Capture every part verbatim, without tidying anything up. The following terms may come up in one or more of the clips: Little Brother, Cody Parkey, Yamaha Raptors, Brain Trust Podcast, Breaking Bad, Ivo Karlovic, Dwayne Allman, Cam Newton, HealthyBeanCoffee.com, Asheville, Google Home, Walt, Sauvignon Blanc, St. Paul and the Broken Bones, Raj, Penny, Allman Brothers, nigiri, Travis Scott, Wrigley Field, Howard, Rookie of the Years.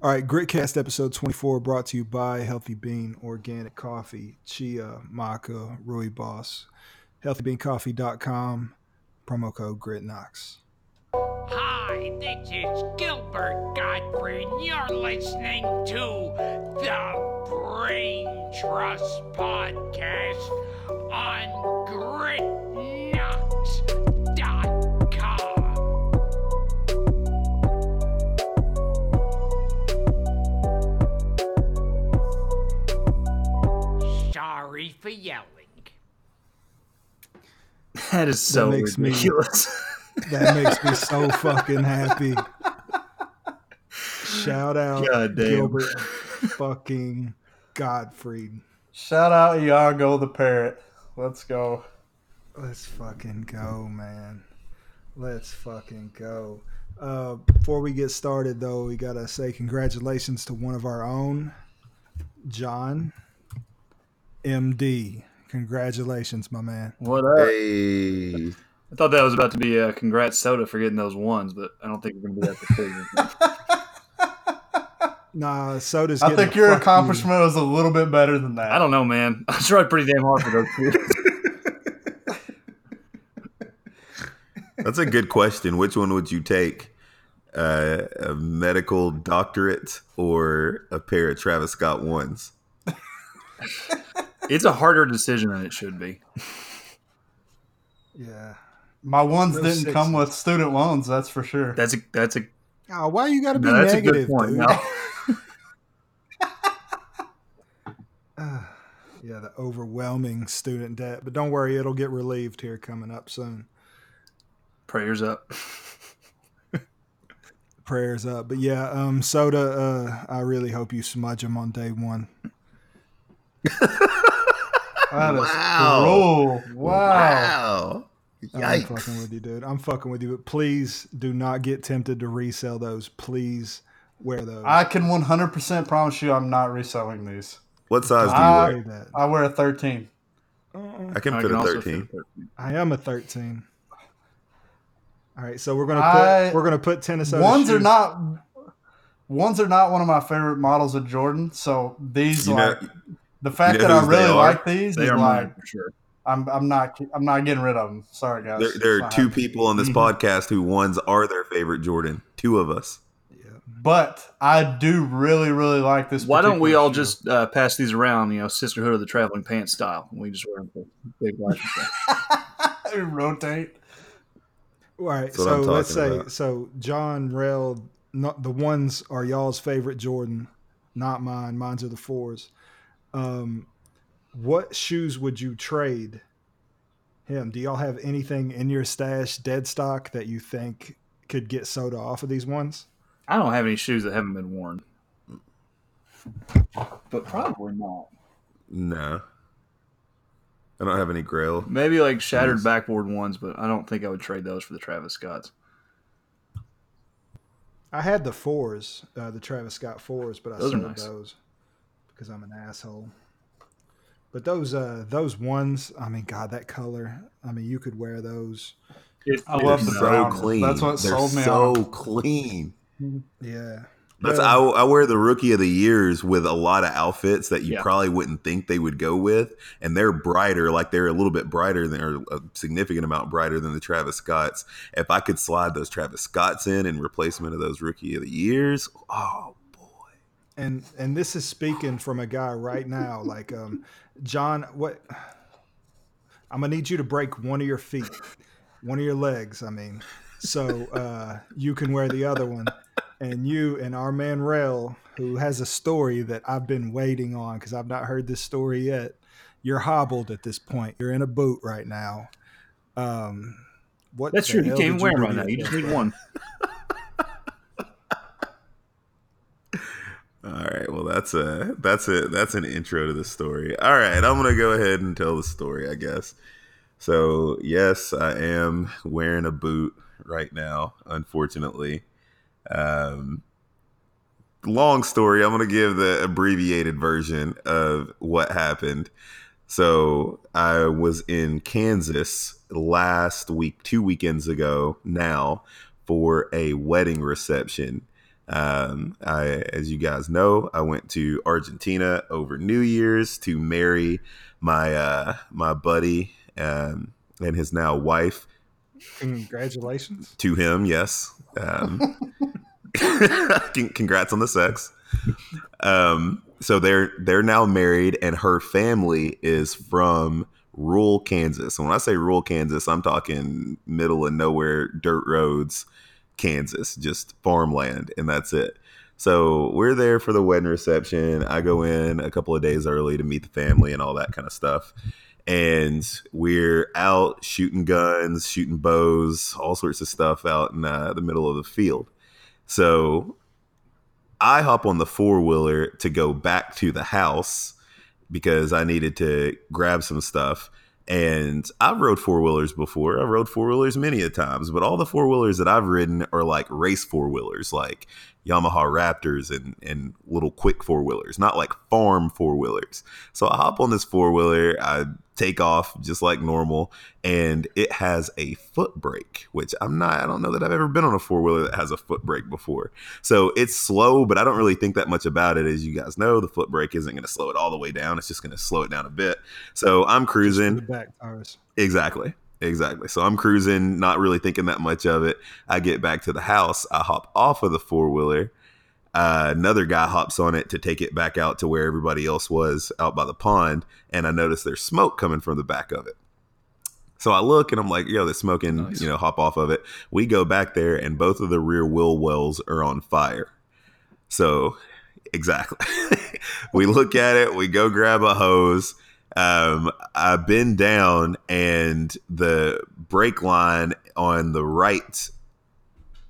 All right, GritCast episode twenty-four brought to you by Healthy Bean Organic Coffee, Chia, Maca, Rooibos, healthy bean coffee dot com, promo code GritNox. Hi, this is Gilbert Gottfried. You're listening to the Brain Trust Podcast on GritNox. Sorry for yelling. That is so that ridiculous. Me, that makes me so fucking happy. Shout out Gilbert fucking Gottfried. Shout out Iago the Parrot. Let's go. Let's fucking go, man. Let's fucking go. Uh, before we get started, though, we got to say congratulations to one of our own, John M D. Congratulations, my man. What up? Hey. I thought that was about to be a congrats soda for getting those ones, but I don't think we're going to do that for Nah, soda's I think your accomplishment you. was a little bit better than that. I don't know, man. I tried pretty damn hard for those two. That's a good question. Which one would you take? Uh, a medical doctorate or a pair of Travis Scott ones? It's a harder decision than it should be. Yeah, my ones Those didn't sixes. come with student loans. That's for sure. That's a that's a. Oh, why you got to be no, negative? That's a good point. No. uh, yeah, the overwhelming student debt. But don't worry, it'll get relieved here coming up soon. Prayers up. Prayers up. But yeah, um, soda. Uh, I really hope you smudge them on day one. That wow. Is cool. Wow. Wow. Yikes. I'm fucking with you, dude. I'm fucking with you, but please do not get tempted to resell those. Please wear those. I can one hundred percent promise you I'm not reselling these. What size I, do you wear? I wear a thirteen. Uh, I can I fit can a thirteen. I am a thirteen. All right, so we're gonna put I, we're gonna put tennis over ones shoes. Are not ones are not one of my favorite models of Jordan. So these you like. Know, The fact you know that I really like these they is like sure. I'm I'm not I'm not getting rid of them. Sorry guys. There, there are two happening. people on this podcast who ones are their favorite Jordan. Two of us. Yeah. But I do really really like this. Why don't we all shoe. just uh, pass these around? You know, Sisterhood of the Traveling Pants style. We just wear them for big life. Rotate. All right. So let's say about. so John Rell. Not the ones are y'all's favorite Jordan, not mine. Mine's are the fours. Um, what shoes would you trade him? Do y'all have anything in your stash, dead stock, that you think could get soda off of these ones? I don't have any shoes that haven't been worn, but probably not. No, I don't have any grail. Maybe like shattered backboard ones, but I don't think I would trade those for the Travis Scotts. I had the fours, uh, the Travis Scott fours, but I sold nice. those. Because I'm an asshole. But those uh, those ones, I mean, God, that color. I mean, you could wear those. It, I love them. So brown. Clean. That's what They're sold me. So out. clean. Yeah. That's I, I wear the Rookie of the Years with a lot of outfits that you yeah. probably wouldn't think they would go with, and they're brighter, like they're a little bit brighter than, or a significant amount brighter than the Travis Scotts. If I could slide those Travis Scotts in in replacement of those Rookie of the Years, oh. And and this is speaking from a guy right now, like um, John. What I'm gonna need you to break one of your feet, one of your legs. I mean, so uh, you can wear the other one. And you and our man Rel, who has a story that I've been waiting on because I've not heard this story yet. You're hobbled at this point. You're in a boot right now. Um, what? That's true. You can't wear them right now. You just need one. All right, well that's a that's a that's an intro to the story. All right, I'm gonna go ahead and tell the story, I guess. So yes, I am wearing a boot right now, unfortunately. Um, long story. I'm gonna give the abbreviated version of what happened. So I was in Kansas last week, two weekends ago now, for a wedding reception. Um, I, as you guys know, I went to Argentina over New Year's to marry my uh, my buddy um, and his now wife. Congratulations to him. Yes. Um, congrats on the sex. Um, so they're they're now married, and her family is from rural Kansas. And when I say rural Kansas, I'm talking middle of nowhere, dirt roads, Kansas, just farmland, and that's it. So we're there for the wedding reception. I go in a couple of days early to meet the family and all that kind of stuff. And we're out shooting guns, shooting bows, all sorts of stuff out in uh, the middle of the field. So I hop on the four-wheeler to go back to the house because I needed to grab some stuff. And I've rode four-wheelers before. I rode four-wheelers many a times, but all the four-wheelers that I've ridden are like race four-wheelers, like Yamaha Raptors and, and little quick four-wheelers, not like farm four-wheelers. So I hop on this four-wheeler, I take off just like normal, and it has a foot brake, which I'm not, I don't know that I've ever been on a four-wheeler that has a foot brake before. So it's slow, but I don't really think that much about it. As you guys know, the foot brake isn't going to slow it all the way down. It's just going to slow it down a bit. So I'm cruising. Just in the back tires. Exactly. Exactly. So I'm cruising, not really thinking that much of it. I get back to the house. I hop off of the four-wheeler. Uh, another guy hops on it to take it back out to where everybody else was out by the pond. And I notice there's smoke coming from the back of it. So I look and I'm like, yo, they're smoking, nice. You know, hop off of it. We go back there and both of the rear wheel wells are on fire. So exactly. We look at it. We go grab a hose. Um, I bend down and the brake line on the right,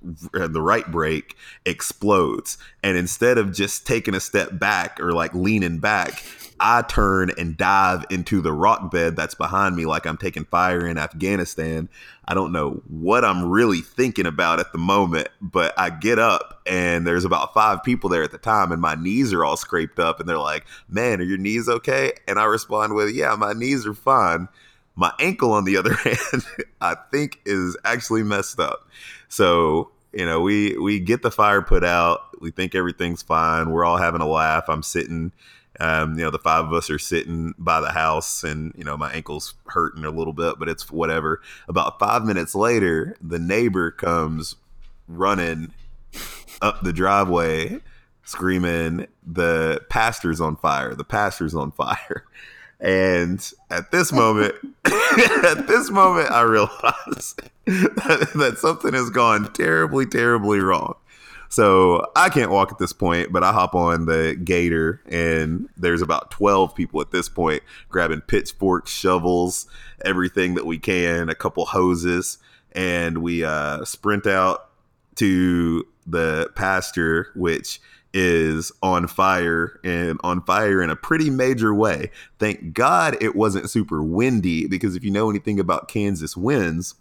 the right brake explodes. And instead of just taking a step back or like leaning back, I turn and dive into the rock bed that's behind me like I'm taking fire in Afghanistan. I don't know what I'm really thinking about at the moment, but I get up and there's about five people there at the time and my knees are all scraped up and they're like, man, are your knees okay? And I respond with, yeah, my knees are fine. My ankle, on the other hand, I think is actually messed up. So, you know, we, we get the fire put out. We think everything's fine. We're all having a laugh. I'm sitting... Um, you know, the five of us are sitting by the house and, you know, my ankle's hurting a little bit, but it's whatever. About five minutes later, the neighbor comes running up the driveway screaming, the pastor's on fire, the pastor's on fire. And at this moment, at this moment, I realize that, that something has gone terribly, terribly wrong. So I can't walk at this point, but I hop on the gator and there's about twelve people at this point grabbing pitchforks, shovels, everything that we can, a couple hoses. And we uh, sprint out to the pasture, which is on fire and on fire in a pretty major way. Thank God it wasn't super windy, because if you know anything about Kansas winds,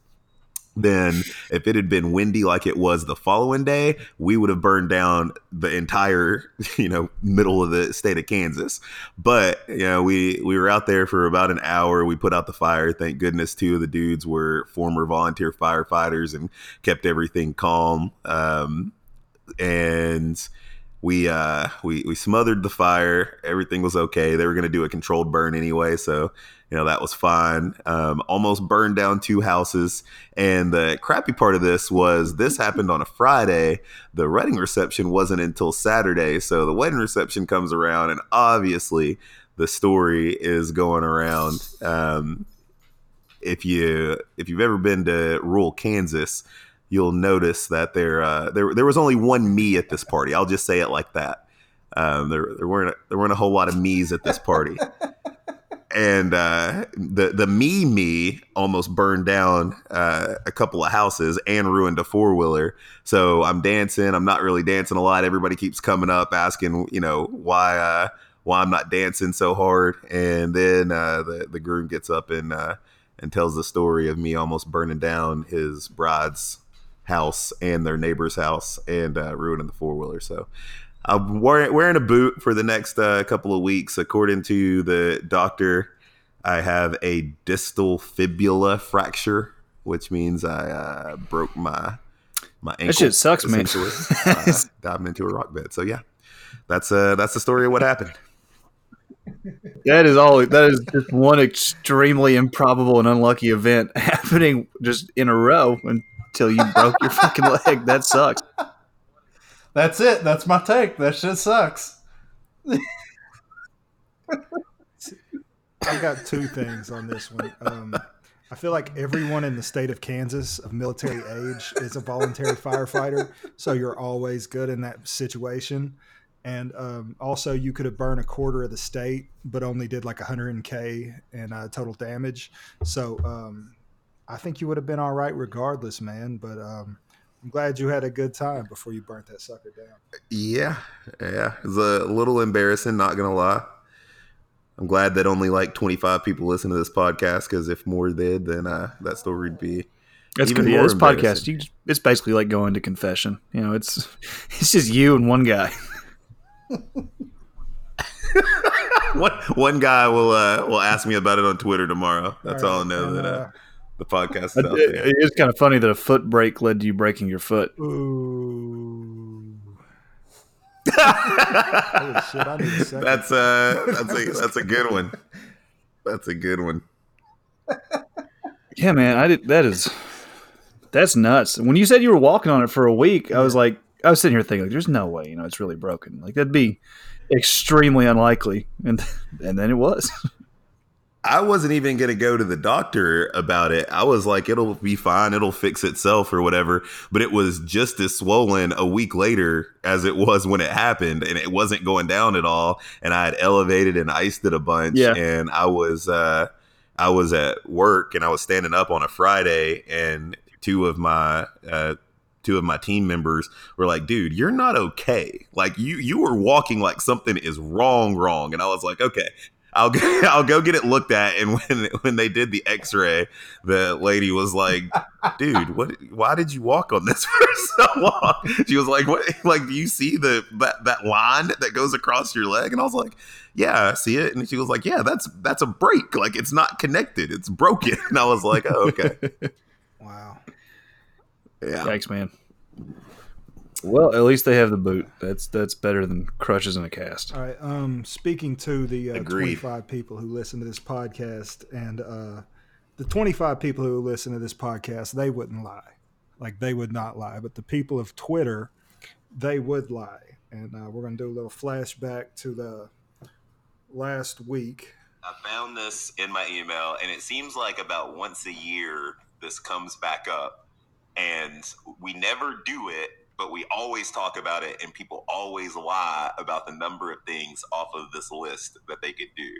then if it had been windy like it was the following day, we would have burned down the entire, you know, middle of the state of Kansas. But, you know, we, we were out there for about an hour. We put out the fire. Thank goodness two of the dudes were former volunteer firefighters and kept everything calm. Um, and... We uh we, we smothered the fire. Everything was okay. They were going to do a controlled burn anyway, so you know that was fine. Um, almost burned down two houses. And the crappy part of this was this happened on a Friday. The wedding reception wasn't until Saturday, so the wedding reception comes around, and obviously the story is going around. Um, if you if you've ever been to rural Kansas, you'll notice that there, uh, there, there was only one me at this party. I'll just say it like that. Um, there, there weren't, a, there weren't a whole lot of me's at this party, and uh, the, the me me almost burned down uh, a couple of houses and ruined a four wheeler. So I'm dancing. I'm not really dancing a lot. Everybody keeps coming up asking, you know, why, uh, why I'm not dancing so hard. And then uh, the the groom gets up and uh, and tells the story of me almost burning down his bride's house and their neighbor's house and uh, ruining the four-wheeler. So I'm wearing a boot for the next uh, couple of weeks. According to the doctor, I have a distal fibula fracture, which means I uh, broke my my ankle. That shit sucks, man. uh, diving into a rock bed. So yeah, that's uh that's the story of what happened. That is all. That is just one extremely improbable and unlucky event happening just in a row until you broke your fucking leg. That sucks. That's it. That's my take. That shit sucks. I got two things on this one. Um, I feel like everyone in the state of Kansas of military age is a voluntary firefighter, so you're always good in that situation. And um, also, you could have burned a quarter of the state, but only did like one hundred K in uh, total damage. So um, I think you would have been all right regardless, man. But um, I'm glad you had a good time before you burnt that sucker down. Yeah, yeah. It was a little embarrassing, not going to lie. I'm glad that only like twenty-five people listen to this podcast, because if more did, then uh, that story would be... That's good. Yeah, this podcast, you just, it's basically like going to confession. You know, it's it's just you and one guy. one one guy will uh, will ask me about it on Twitter tomorrow. That's all, right, all I know. That uh, the podcast. Is out there. It is kind of funny that a foot break led to you breaking your foot. Ooh. Holy shit! I need a second. That's uh that's a that's a good one. That's a good one. Yeah, man. I did. That is. That's nuts. When you said you were walking on it for a week, I was like. I was sitting here thinking, like, there's no way, you know, it's really broken. Like, that'd be extremely unlikely. And and then it was. I wasn't even going to go to the doctor about it. I was like, it'll be fine. It'll fix itself or whatever. But it was just as swollen a week later as it was when it happened. And it wasn't going down at all. And I had elevated and iced it a bunch. Yeah. And I was, uh, I was at work and I was standing up on a Friday, and two of my uh two of my team members were like, dude, you're not okay. Like you, you were walking like something is wrong, wrong. And I was like, okay, I'll go, I'll go get it looked at. And when, when they did the x-ray, the lady was like, dude, what, why did you walk on this for so long? She was like, what, like, do you see the, that, that line that goes across your leg? And I was like, yeah, I see it. And she was like, yeah, that's, that's a break. Like it's not connected. It's broken. And I was like, oh, okay. Wow. Yeah. Thanks, man. Well, at least they have the boot. That's that's better than crutches and a cast. All right. Um, speaking to the uh, twenty-five people who listen to this podcast, and uh, the twenty-five people who listen to this podcast, they wouldn't lie. Like, they would not lie. But the people of Twitter, they would lie. And uh, we're going to do a little flashback to the last week. I found this in my email, and it seems like about once a year this comes back up. And we never do it, but we always talk about it, and people always lie about the number of things off of this list that they could do.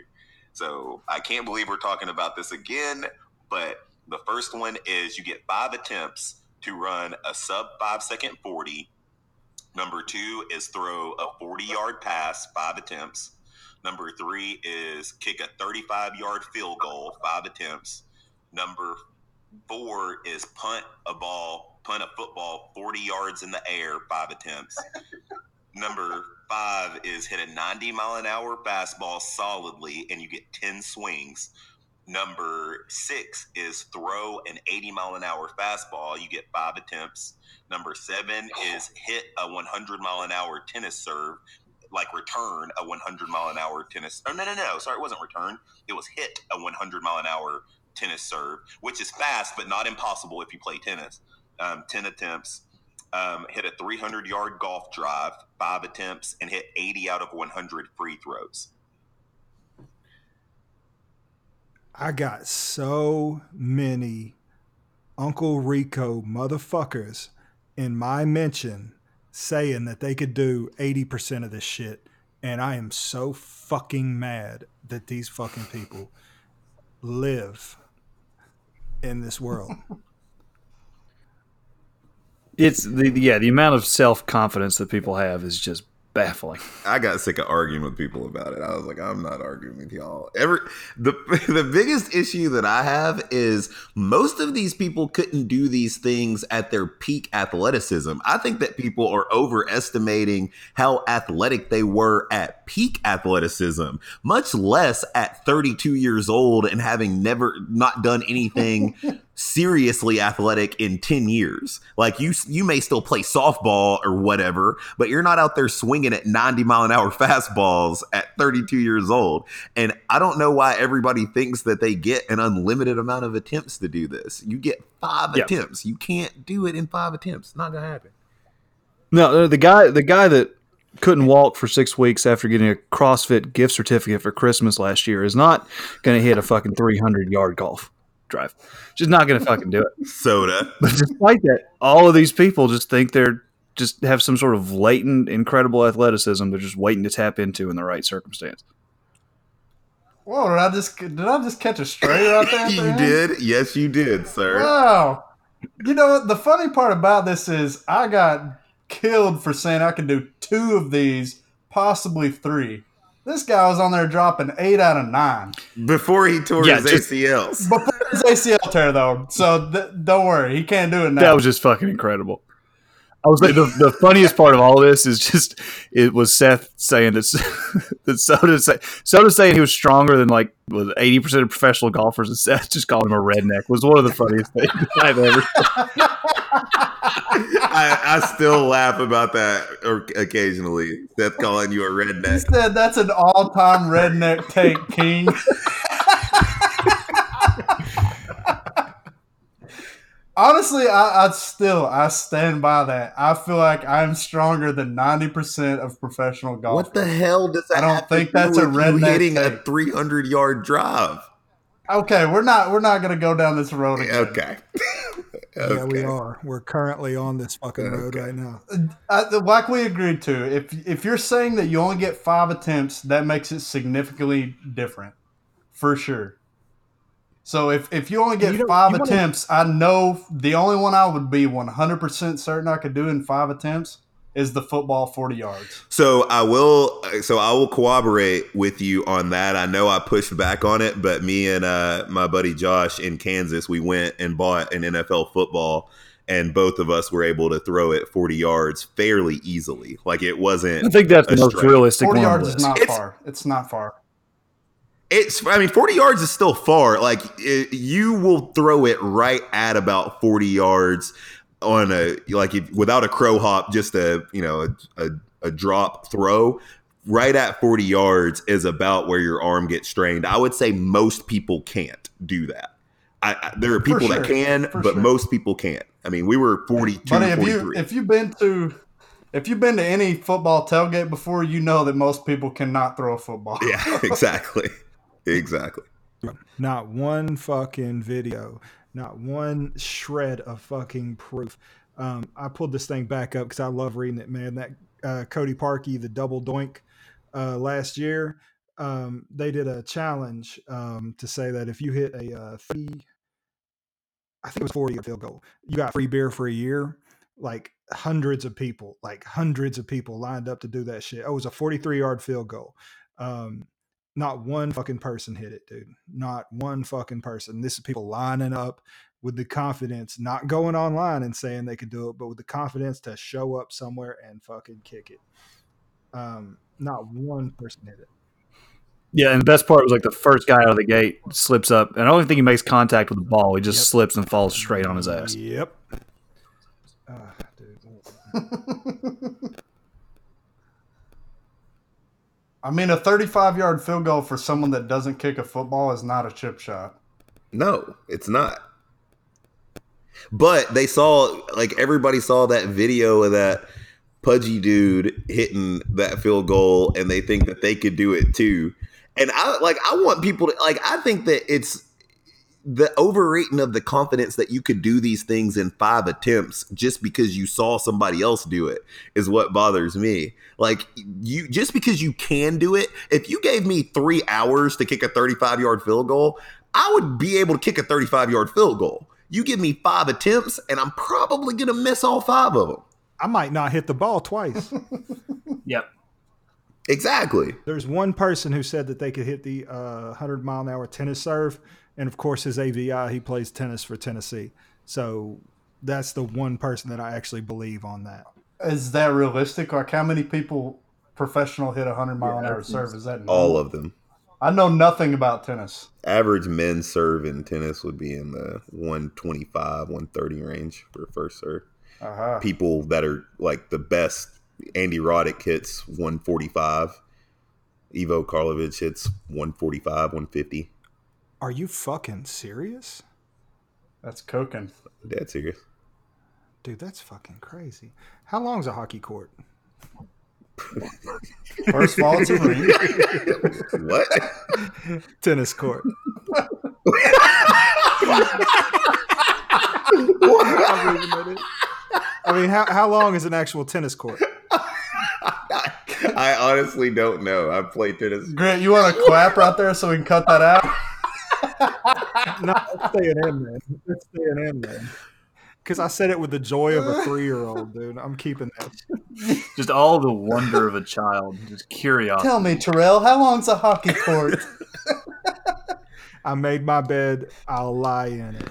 So I can't believe we're talking about this again, but the first one is you get five attempts to run a sub five second forty. Number two is throw a forty-yard pass, five attempts. Number three is kick a thirty-five-yard field goal, five attempts. Number four is punt a ball, punt a football forty yards in the air, five attempts. Number five is hit a ninety mile an hour fastball solidly, and you get ten swings. Number six is throw an eighty mile an hour fastball. You get five attempts. Number seven is hit a one hundred mile an hour tennis serve, like return a one hundred mile an hour tennis. Oh, no, no, no. Sorry, it wasn't return. It was hit a one hundred mile an hour tennis serve, which is fast but not impossible if you play tennis. Um, ten attempts, um, hit a three hundred yard golf drive, five attempts, and hit eighty out of one hundred free throws. I got so many Uncle Rico motherfuckers in my mention saying that they could do eighty percent of this shit, and I am so fucking mad that these fucking people live in this world. It's the yeah the amount of self-confidence that people have is just baffling. I got sick of arguing with people about it. I was like, I'm not arguing with y'all ever. The the biggest issue that I have is most of these people couldn't do these things at their peak athleticism. I think that people are overestimating how athletic they were at peak athleticism, much less at thirty-two years old and having never not done anything seriously athletic in ten years. Like you, you may still play softball or whatever, but you're not out there swinging at ninety mile an hour fastballs at thirty-two years old. And I don't know why everybody thinks that they get an unlimited amount of attempts to do this. You get five yeah. attempts. You can't do it in five attempts. It's not going to happen. No, the guy, the guy that couldn't walk for six weeks after getting a CrossFit gift certificate for Christmas last year is not going to hit a fucking three hundred yard golf drive. Just not going to fucking do it. Soda. But despite that, all of these people just think they're just have some sort of latent, incredible athleticism they're just waiting to tap into in the right circumstance. Whoa, did I just, did I just catch a stray out there? You did. Yes, you did, sir. Wow. You know what? The funny part about this is I got killed for saying I could do two of these, possibly three. This guy was on there dropping eight out of nine before he tore yeah, his just, A C Ls. Before his A C L tear, though, so th- don't worry, he can't do it now. That was just fucking incredible. I was like, the, the funniest part of all this is just it was Seth saying that that Soda say, Soda saying he was stronger than like was eighty percent of professional golfers, and Seth just called him a redneck was one of the funniest things I've ever seen. I, I still laugh about that or occasionally. Seth calling you a redneck. He said that's an all-time redneck take, King. Honestly, I, I still I stand by that. I feel like I'm stronger than ninety percent of professional golfers. What the hell does that? I don't think that's a redneck. You hitting take? A three hundred yard drive. Okay, we're not we're not gonna go down this road again. Okay. Okay. Yeah, we are. We're currently on this fucking road okay. right now. I, like we agreed to, if if you're saying that you only get five attempts, that makes it significantly different, for sure. So if, if you only get you five attempts, wanna... I know the only one I would be one hundred percent certain I could do in five attempts is the football forty yards. So I will so I will corroborate with you on that. I know I pushed back on it, but me and uh, my buddy Josh in Kansas, we went and bought an N F L football, and both of us were able to throw it forty yards fairly easily. Like it wasn't I think that's the most realistic one. forty yards is not far. It's not far. It's, I mean, forty yards is still far. Like it, you will throw it right at about forty yards on a, like if, without a crow hop, just a, you know, a, a, a drop throw right at forty yards is about where your arm gets strained. I would say most people can't do that. I, I, there are people sure. that can, For but sure. most people can't. I mean, we were forty-two, but if forty-three. You, if you've been to... If you've been to any football tailgate before, you know that most people cannot throw a football. Yeah, exactly. Exactly. Not one fucking video, not one shred of fucking proof. Um, I pulled this thing back up because I love reading it, man. That uh, Cody Parkey, the double doink uh, last year, um, they did a challenge um, to say that if you hit a uh, three, I think it was forty field goal, you got free beer for a year. Like hundreds of people, like hundreds of people lined up to do that shit. Oh, it was a forty-three yard field goal. Um, Not one fucking person hit it, dude. Not one fucking person. This is people lining up with the confidence, not going online and saying they could do it, but with the confidence to show up somewhere and fucking kick it. Um, not one person hit it. Yeah, and the best part was like the first guy out of the gate slips up, and I don't think he makes contact with the ball. He just yep. slips and falls straight on his ass. Yep. Uh, dude. I mean, a thirty-five yard field goal for someone that doesn't kick a football is not a chip shot. No, it's not. But they saw, like, everybody saw that video of that pudgy dude hitting that field goal, and they think that they could do it too. And I, like, I want people to, like, I think that it's the overrating of the confidence that you could do these things in five attempts just because you saw somebody else do it is what bothers me. Like you, just because you can do it, if you gave me three hours to kick a thirty-five yard field goal, I would be able to kick a thirty-five yard field goal. You give me five attempts and I'm probably going to miss all five of them. I might not hit the ball twice. Yep. Exactly. There's one person who said that they could hit the uh, one hundred mile an hour tennis serve. And, of course, his A V I, he plays tennis for Tennessee. So that's the one person that I actually believe on that. Is that realistic? Like, how many people professional hit a one hundred mile an hour serve? Is that normal? All of them. I know nothing about tennis. Average men's serve in tennis would be in the one twenty-five, one thirty range for first serve. Uh-huh. People that are like the best, Andy Roddick hits one forty-five. Ivo Karlovic hits one forty-five, one fifty. Are you fucking serious? That's coking. Dead serious. Dude, that's fucking crazy. How long's a hockey court? First of all, it's a ring. What? Tennis court. I mean, how how long is an actual tennis court? I honestly don't know. I play tennis. Grant, you want to clap right there so we can cut that out? No, it's staying in, man. It's staying in, man. Because I said it with the joy of a three-year-old, dude. I'm keeping that. Just all the wonder of a child. Just curiosity. Tell me, Terrell, how long's a hockey court? I made my bed. I'll lie in it.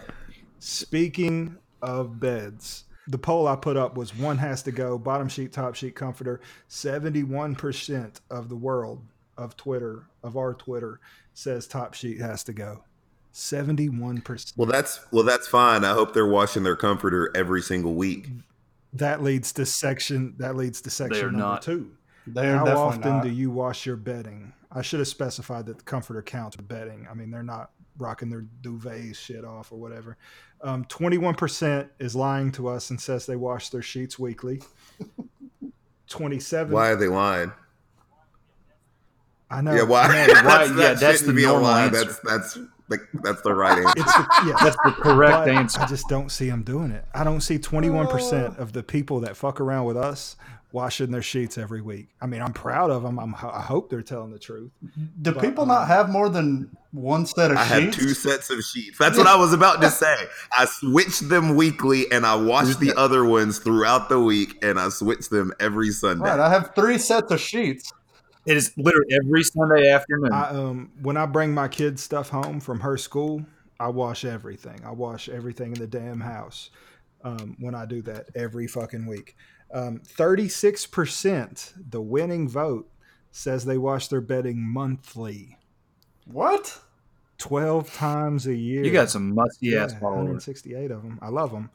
Speaking of beds, the poll I put up was one has to go. Bottom sheet, top sheet, comforter. seventy-one percent of the world of Twitter, of our Twitter, says top sheet has to go. seventy-one percent. Well, that's well, that's fine. I hope they're washing their comforter every single week. That leads to section. That leads to section number not. two. They are How often not. do you wash your bedding? I should have specified that the comforter counts for bedding. I mean, they're not rocking their duvet shit off or whatever. Um, twenty-one percent is lying to us and says they wash their sheets weekly. twenty-seven. Why are they lying? I know. Yeah, why? I know. That's, why? That yeah, that's the normal lie. That's that's. Like, that's the right answer. It's the, yeah, that's the correct but answer. I just don't see them doing it. I don't see twenty-one percent of the people that fuck around with us washing their sheets every week. I mean, I'm proud of them. I'm, I hope they're telling the truth. Do but, people um, not have more than one set of I sheets? I have two sets of sheets. That's what I was about to say. I switch them weekly, and I wash the other ones throughout the week, and I switch them every Sunday. Right, I have three sets of sheets. It is literally every Sunday afternoon. I, um, when I bring my kids' stuff home from her school, I wash everything. I wash everything in the damn house um, when I do that every fucking week. Um, thirty-six percent, the winning vote, says they wash their bedding monthly. What? twelve times a year. You got some musty-ass yeah, followers. one hundred sixty-eight of them. I love them.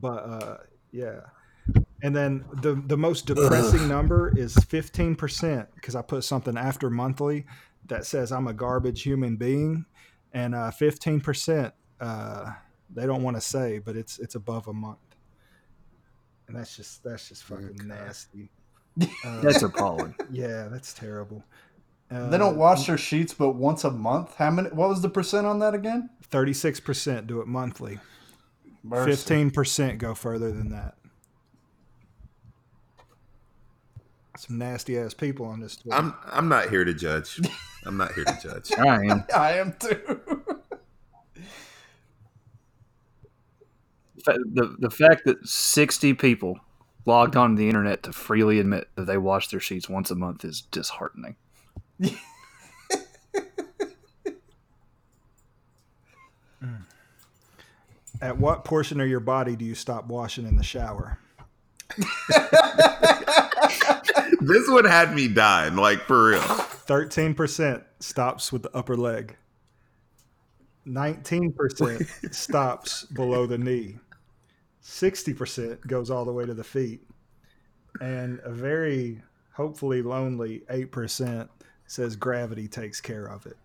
But, uh, yeah. And then the, the most depressing Ugh. number is fifteen percent, because I put something after monthly that says I'm a garbage human being. And uh, fifteen percent, uh, they don't want to say, but it's it's above a month. And that's just that's just fucking okay. nasty. Uh, that's appalling. Yeah, that's terrible. Uh, they don't wash their sheets but once a month? How many? What was the percent on that again? thirty-six percent do it monthly. Mercy. fifteen percent go further than that. Some nasty ass people on this Twitter. I'm I'm not here to judge. I'm not here to judge. I am. I am too. The the fact that sixty people logged onto the internet to freely admit that they wash their sheets once a month is disheartening. mm. At what portion of your body do you stop washing in the shower? This one had me dying, like, for real. thirteen percent stops with the upper leg. nineteen percent stops below the knee. sixty percent goes all the way to the feet. And a very, hopefully lonely, eight percent says gravity takes care of it.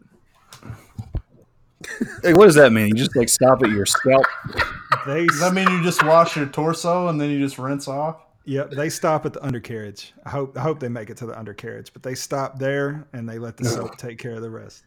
Hey, what does that mean? You just, like, stop at your scalp? They... Does that mean you just wash your torso and then you just rinse off? Yep, they stop at the undercarriage. I hope I hope they make it to the undercarriage, but they stop there and they let the soap take care of the rest.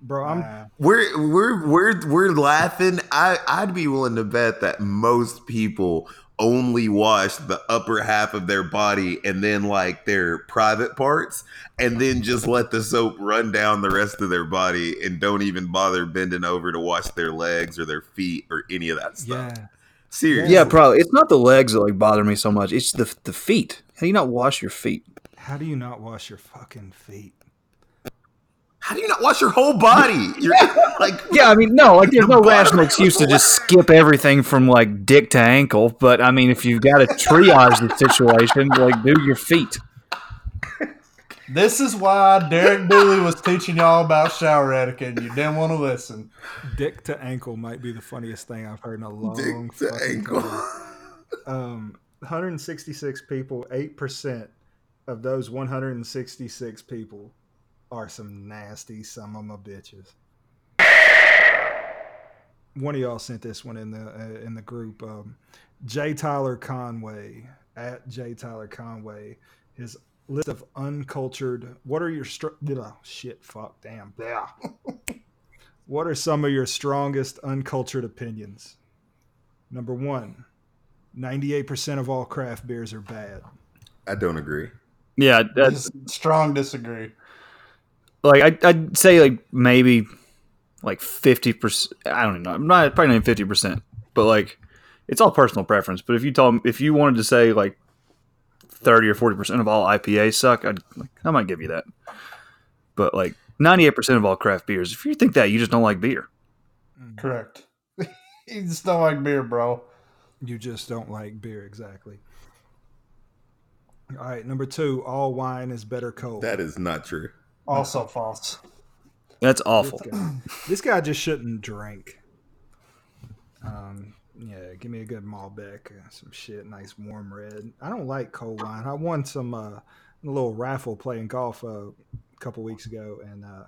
Bro, I'm nah. we're we're we're we're laughing. I I'd be willing to bet that most people only wash the upper half of their body and then like their private parts, and then just let the soap run down the rest of their body and don't even bother bending over to wash their legs or their feet or any of that stuff. Yeah. Seriously. Yeah, probably. It's not the legs that like bother me so much. It's the the feet. How do you not wash your feet? How do you not wash your fucking feet? How do you not wash your whole body? You're like yeah, I mean, no, like there's the no rational excuse to just skip everything from like dick to ankle. But I mean, if you've got to triage the situation, like do your feet. This is why Derek Dooley was teaching y'all about shower etiquette, and you didn't want to listen. Dick to ankle might be the funniest thing I've heard in a long time. Dick to ankle. Um, one hundred sixty-six people, eight percent of those one hundred sixty-six people are some nasty some of my bitches. One of y'all sent this one in the uh, in the group. Um, J. Tyler Conway, at J. Tyler Conway, his list of uncultured. What are your str- oh, shit? Fuck, damn. Yeah. What are some of your strongest uncultured opinions? Number one, ninety-eight percent of all craft beers are bad. I don't agree. Yeah, that's strong disagree. Like I'd, I'd say, like maybe. Like fifty percent, I don't know. I'm not probably not even fifty percent, but like it's all personal preference. But if you told, if you wanted to say like thirty or forty percent of all I P As suck, I'd, like, I might give you that. But like ninety-eight percent of all craft beers, if you think that, you just don't like beer. Correct. You just don't like beer, bro. You just don't like beer, exactly. All right, number two, all wine is better cold. That is not true. Also no. False. That's awful. This guy, this guy just shouldn't drink. Um, yeah, give me a good Malbec, some shit, nice warm red. I don't like cold wine. I won some uh, a little raffle playing golf uh, a couple weeks ago, and uh,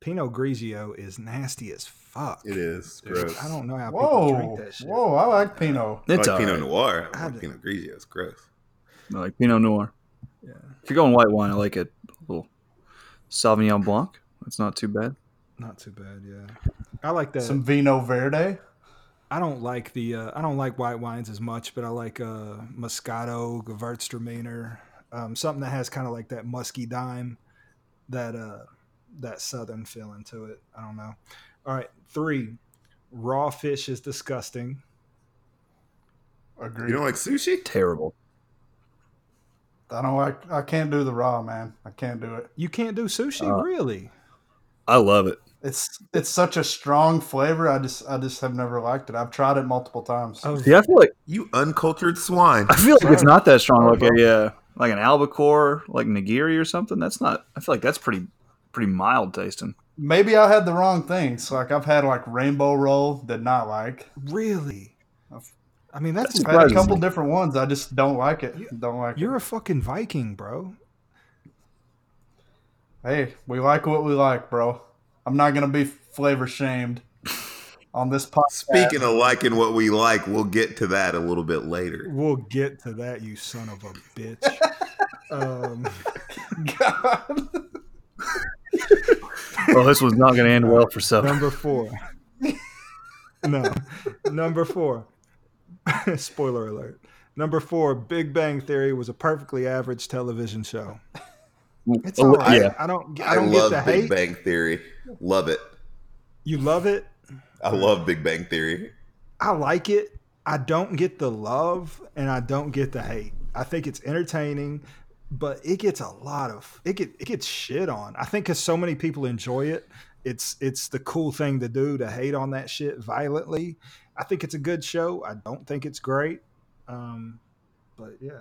Pinot Grigio is nasty as fuck. It is gross. I don't know how whoa, people drink that shit. Whoa, I like Pinot. It's I like Pinot right. Noir. I like I Pinot Grigio. It's gross. I like Pinot Noir. Yeah. If you're going white wine, I like a little Sauvignon Blanc. It's not too bad. Not too bad, yeah. I like that. Some Vino Verde. I don't like the. Uh, I don't like white wines as much, but I like uh, Moscato, Gewürztraminer, um, something that has kind of like that musky dime, that uh, that southern feeling to it. I don't know. All right, three. Raw fish is disgusting. Agreed. You don't like sushi? Terrible. I don't like. I can't do the raw, man. I can't do it. You can't do sushi, uh, really? I love it. It's it's such a strong flavor. I just I just have never liked it. I've tried it multiple times. Oh, yeah, I feel like you uncultured swine. I feel like Sorry. It's not that strong. Like a uh, like an albacore, like nigiri or something. That's not. I feel like that's pretty pretty mild tasting. Maybe I had the wrong things. Like I've had like rainbow roll. Did not like. Really? I've, I mean, that's, that's I've had a couple different ones. I just don't like it. You, don't like. You're it. A fucking Viking, bro. Hey, we like what we like, bro. I'm not going to be flavor shamed on this podcast. Speaking of liking what we like, we'll get to that a little bit later. We'll get to that, you son of a bitch. um, God. Well, this was not going to end well for some. Number four. No. Number four. Spoiler alert. Number four, Big Bang Theory was a perfectly average television show. It's all right. Yeah. I don't. I, don't I love get the Big hate. Bang Theory. Love it. You love it. I love Big Bang Theory. I like it. I don't get the love, and I don't get the hate. I think it's entertaining, but it gets a lot of it. Get it gets shit on. I think because so many people enjoy it, it's it's the cool thing to do to hate on that shit violently. I think it's a good show. I don't think it's great, um, but yeah.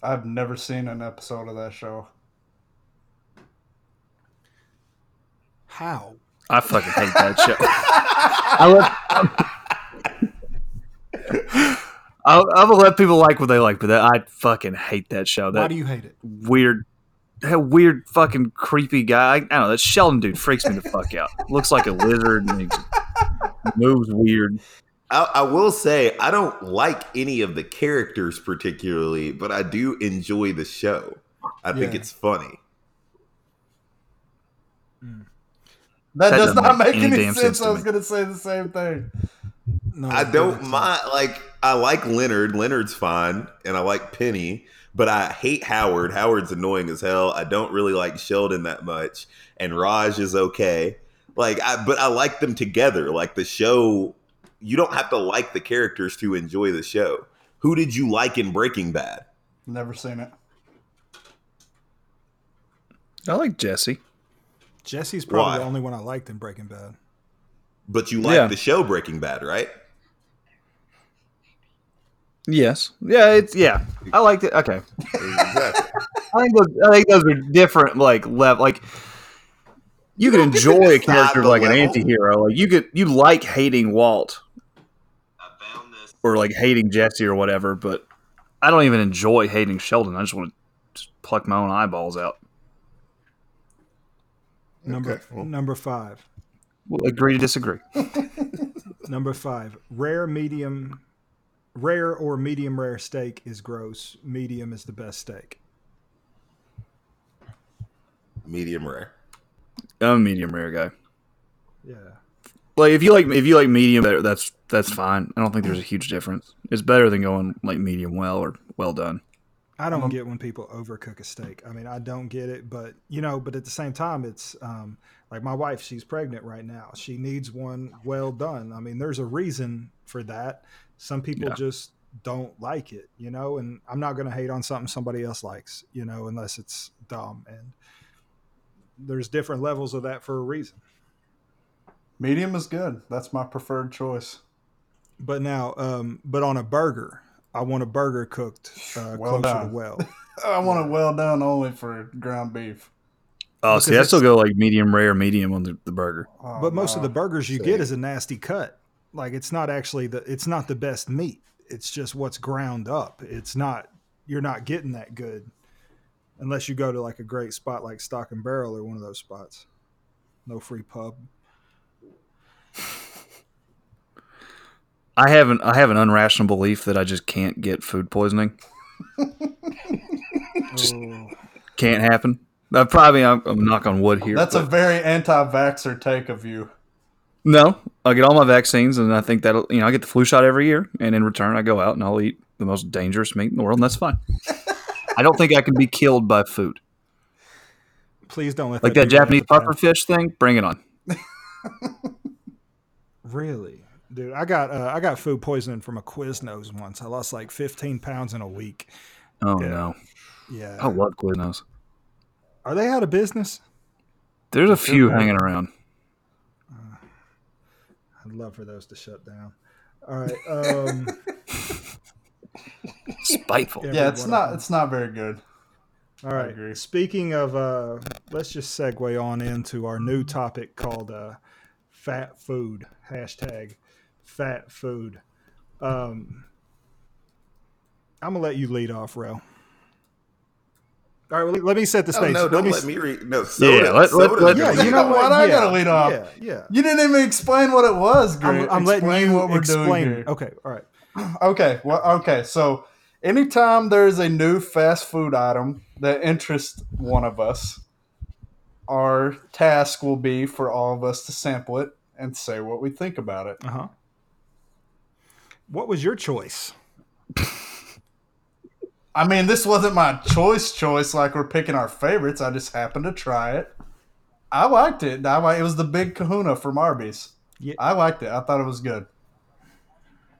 I've never seen an episode of that show. How? I fucking hate that show. I love, I, I will let people like what they like, but that, I fucking hate that show. That Why do you hate it? Weird, that weird fucking creepy guy. I, I don't know. That Sheldon dude freaks me the fuck out. Looks like a lizard and he moves weird. I, I will say I don't like any of the characters particularly, but I do enjoy the show. I yeah. think it's funny. Mm. That, that does not make, make any sense. sense I was going to say the same thing. No, I don't mind. Like I like Leonard. Leonard's fine, and I like Penny, but I hate Howard. Howard's annoying as hell. I don't really like Sheldon that much, and Raj is okay. Like, I, but I like them together. Like the show. You don't have to like the characters to enjoy the show. Who did you like in Breaking Bad? Never seen it. I like Jesse. Jesse's probably Why? the only one I liked in Breaking Bad. But you like yeah. the show Breaking Bad, right? Yes. Yeah, it's yeah. I liked it. Okay. Exactly. I think those, I think those are different. Like level, like you, you could enjoy a character like level. An anti-hero. Like you could, you like hating Walt or like hating Jesse or whatever. But I don't even enjoy hating Sheldon. I just want to pluck my own eyeballs out. Number okay, well, number five. We'll agree to disagree. Number five. Rare, medium, rare or medium rare steak is gross. Medium is the best steak. Medium rare. I'm a medium rare guy. Yeah. Like if you like if you like medium better, that's that's fine. I don't think there's a huge difference. It's better than going like medium well or well done. I don't mm-hmm. get when people overcook a steak. I mean, I don't get it, but you know, but at the same time, it's um, like my wife, she's pregnant right now. She needs one well done. I mean, there's a reason for that. Some people yeah. just don't like it, you know, and I'm not going to hate on something somebody else likes, you know, unless it's dumb. And there's different levels of that for a reason. Medium is good. That's my preferred choice. But now, um, but on a burger, I want a burger cooked uh, well closer done. to well. I want it well done only for ground beef. Oh, because see, I still go like medium rare, medium on the, the burger. Oh, but most no. of the burgers you see. get is a nasty cut. Like it's not actually the it's not the best meat. It's just what's ground up. It's not you're not getting that good unless you go to like a great spot like Stock and Barrel or one of those spots. No free pub. I have an I have an unrational belief that I just can't get food poisoning. Just can't happen. I probably I'm, I'm knock on wood here. That's but. a very anti-vaxxer take of you. No, I get all my vaccines, and I think that you know I get the flu shot every year, and in return I go out and I'll eat the most dangerous meat in the world, and that's fine. I don't think I can be killed by food. Please don't let like that, that Japanese pufferfish thing. Bring it on. Really. Dude, I got uh, I got food poisoning from a Quiznos once. I lost like fifteen pounds in a week. Oh, yeah. no. Yeah. I love Quiznos. Are they out of business? There's a few They're hanging out. around. Uh, I'd love for those to shut down. All right. Um, Spiteful. Yeah, it's not, it's not very good. All right. I agree. Speaking of, uh, let's just segue on into our new topic called uh, fat food. Hashtag. Fat food. Um, I'm gonna let you lead off, Rel. All right, well, let me set the stage. Oh, no, don't let, let me read. No, soda. Yeah, let, soda. Let, let, yeah you know what? Yeah, I gotta lead off. Yeah, yeah. You didn't even explain what it was, Grant. I'm, I'm letting you what we're explain. doing here. Okay, all right. Okay, well, okay. So, anytime there's a new fast food item that interests one of us, our task will be for all of us to sample it and say what we think about it. Uh huh. What was your choice? I mean, this wasn't my choice choice, like we're picking our favorites. I just happened to try it. I liked it. I, it was the Big Kahuna from Arby's. Yeah. I liked it. I thought it was good.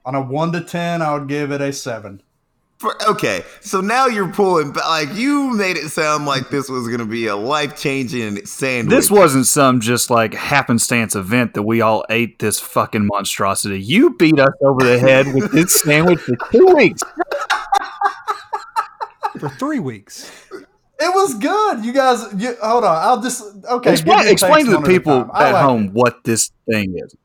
On a one to ten, I would give it a seven. For, okay, so now you're pulling back. Like, you made it sound like this was going to be a life-changing sandwich. This wasn't some just, like, happenstance event that we all ate this fucking monstrosity. You beat us over the head with this sandwich for two weeks. For three weeks. It was good. You guys, you, hold on. I'll just, okay. Explain, explain to the people at like home it. what this thing is.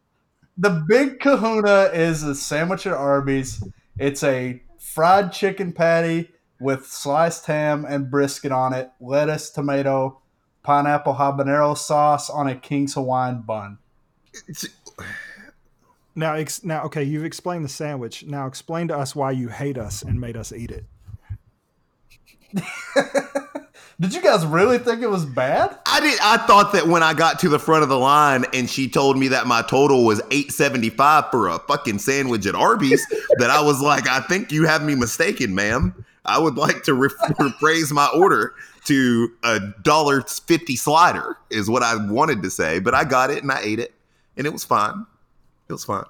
The Big Kahuna is a sandwich at Arby's. It's a fried chicken patty with sliced ham and brisket on it, lettuce, tomato, pineapple habanero sauce on a King's Hawaiian bun. Now, ex- now, okay, you've explained the sandwich. Now explain to us why you hate us and made us eat it. Did you guys really think it was bad? I did. I thought that when I got to the front of the line and she told me that my total was eight seventy-five for a fucking sandwich at Arby's, that I was like, I think you have me mistaken, ma'am. I would like to re- rephrase my order to a one dollar fifty slider is what I wanted to say, but I got it and I ate it and it was fine. It was fine.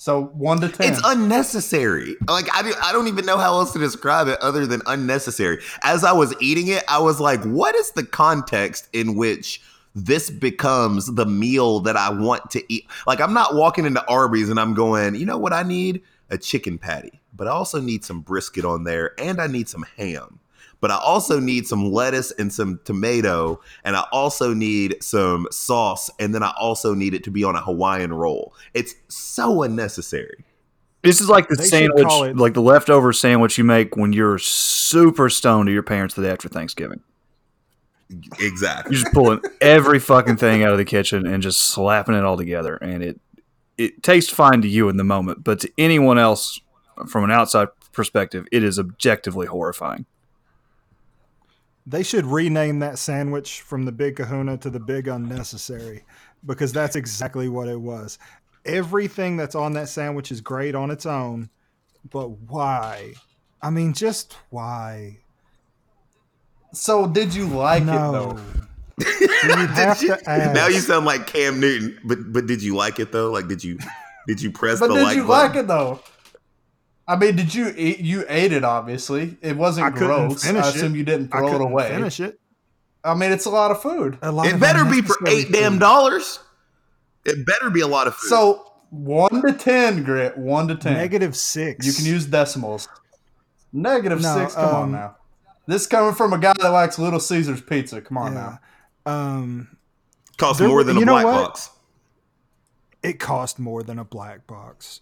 So one to ten. It's unnecessary. Like I, I don't even know how else to describe it other than unnecessary. As I was eating it, I was like, "What is the context in which this becomes the meal that I want to eat?" Like I'm not walking into Arby's and I'm going, "You know what I need? A chicken patty, but I also need some brisket on there, and I need some ham." but I also need some lettuce and some tomato, and I also need some sauce, and then I also need it to be on a Hawaiian roll. It's so unnecessary. This is like the they sandwich, like the leftover sandwich you make when you're super stoned to your parents the day after Thanksgiving. Exactly. You're just pulling every fucking thing out of the kitchen and just slapping it all together. And it it tastes fine to you in the moment, but to anyone else from an outside perspective, it is objectively horrifying. They should rename that sandwich from the Big Kahuna to the Big Unnecessary, because that's exactly what it was. Everything that's on that sandwich is great on its own, but why? I mean, just why? So did you like no. it though? You'd have you, to ask. Now you sound like Cam Newton, but but did you like it though? Like did you did you press but the did like you button? Like it though? I mean, did you eat, you ate it? Obviously, it wasn't I gross. I assume it. You didn't throw I it away. Finish it. I mean, it's a lot of food. A lot it of better be for eight food. Damn dollars. It better be a lot of food. So one to ten, Grit. One to ten. Negative six. You can use decimals. Negative no, six. Come um, on now. This is coming from a guy that likes Little Caesars pizza. Come on yeah. now. Um, cost there, more than a black what? box. It cost more than a black box.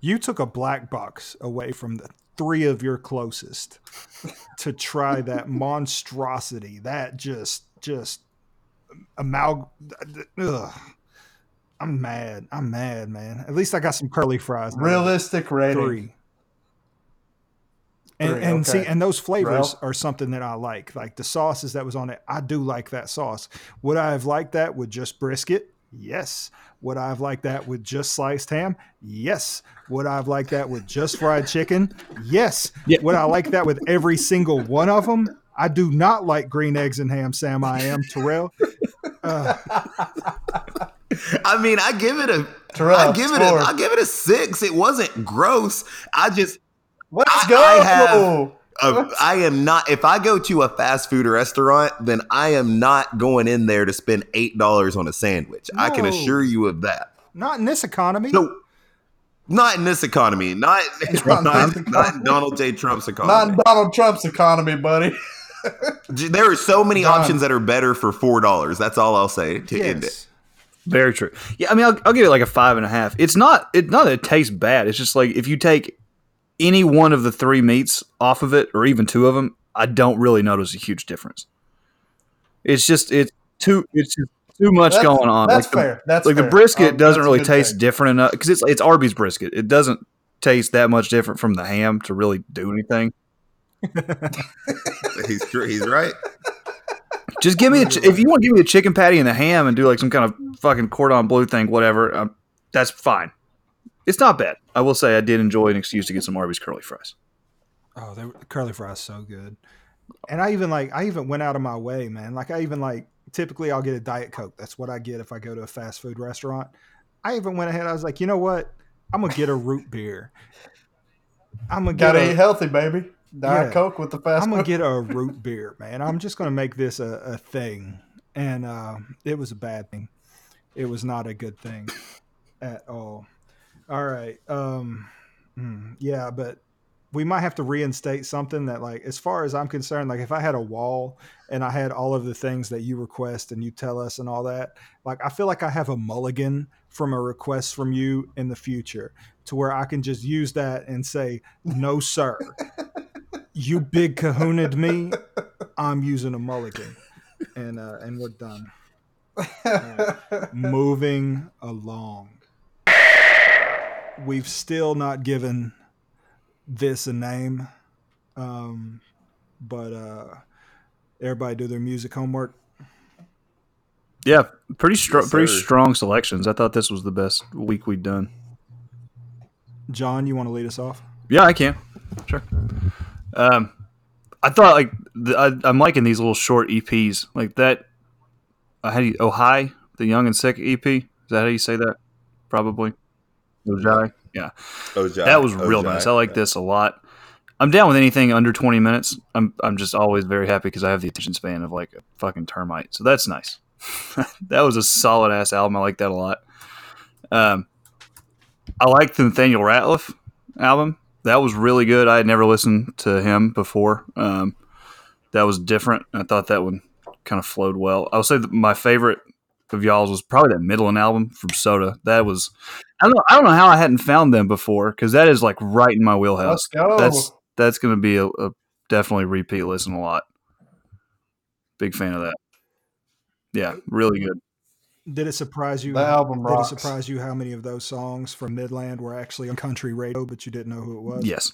You took a black box away from the three of your closest to try that monstrosity. That just, just amalg. Ugh. I'm mad. I'm mad, man. At least I got some curly fries. Realistic man. Rating. Three. And, Three, and okay. see, and those flavors Real. are something that I like. Like the sauces that was on it, I do like that sauce. Would I have liked that with just brisket? Yes. Would I have liked that with just sliced ham? Yes. Would I have liked that with just fried chicken? Yes. Yeah. Would I like that with every single one of them? I do not like green eggs and ham, Sam. I am Terrell. Uh, I mean, I give it a. Terrell, I give it a. I give it a six. It wasn't gross. I just. Let's I, go. I have, Uh, I am not. If I go to a fast food restaurant, then I am not going in there to spend eight dollars on a sandwich. No, I can assure you of that. Not in this economy. No, not in this economy. Not not, not, economy. not in Donald J. Trump's economy. Not in Donald Trump's economy, buddy. There are so many Donald. options that are better for four dollars. That's all I'll say to yes. end it. Very true. Yeah, I mean, I'll, I'll give it like a five and a half. It's not. It not that it tastes bad. It's just like if you take any one of the three meats off of it, or even two of them, I don't really notice a huge difference. It's just it's too it's just too much that's, going on. That's like fair. The, that's like fair. The brisket um, doesn't really taste thing. different enough because it's it's Arby's brisket. It doesn't taste that much different from the ham to really do anything. he's he's right. Just give me a, if you want to give me a chicken patty and the ham and do like some kind of fucking cordon bleu thing, whatever. Um, that's fine. It's not bad. I will say I did enjoy an excuse to get some Arby's curly fries. Oh, they were, the curly fries so good. And I even like I even went out of my way, man. Like I even like typically I'll get a Diet Coke. That's what I get if I go to a fast food restaurant. I even went ahead. I was like, you know what? I'm gonna get a root beer. I'm gonna get gotta a, eat healthy, baby. Diet yeah, Coke with the fast. I'm gonna get a root beer, man. I'm just gonna make this a, a thing. And uh, it was a bad thing. It was not a good thing at all. All right. Um, yeah, but we might have to reinstate something that, like, as far as I'm concerned, like if I had a wall and I had all of the things that you request and you tell us and all that, like I feel like I have a mulligan from a request from you in the future to where I can just use that and say, no, sir, you big kahuna'd me. I'm using a mulligan and, uh, and we're done. Uh, moving along. We've still not given this a name, um, but uh, everybody do their music homework. Yeah, pretty str- yes, pretty strong selections. I thought this was the best week we'd done. John, you want to lead us off? Yeah, I can. Sure. Um, I thought like the, I, I'm liking these little short E Ps like that. Uh, how do you, Ojai, the Young and Sick E P. Is that how you say that? Probably. Ojai. Yeah. Ojai. That was real Ojai. nice. I like yeah. this a lot. I'm down with anything under twenty minutes. I'm I'm just always very happy because I have the attention span of like a fucking termite. So that's nice. That was a solid ass album. I like that a lot. Um, I like the Nathaniel Rateliff album. that was really good. I had never listened to him before. Um, that was different. I thought that one kind of flowed well. I would say that my favorite of y'all's was probably that Midland album from Soda. That was, I don't know, I don't know how I hadn't found them before, because that is like right in my wheelhouse. Let's go. That's that's going to be a, a definitely repeat listen a lot. Big fan of that. Yeah, really good. Did it surprise you? The album rocks. Did it surprise you how many of those songs from Midland were actually on country radio, but you didn't know who it was? Yes,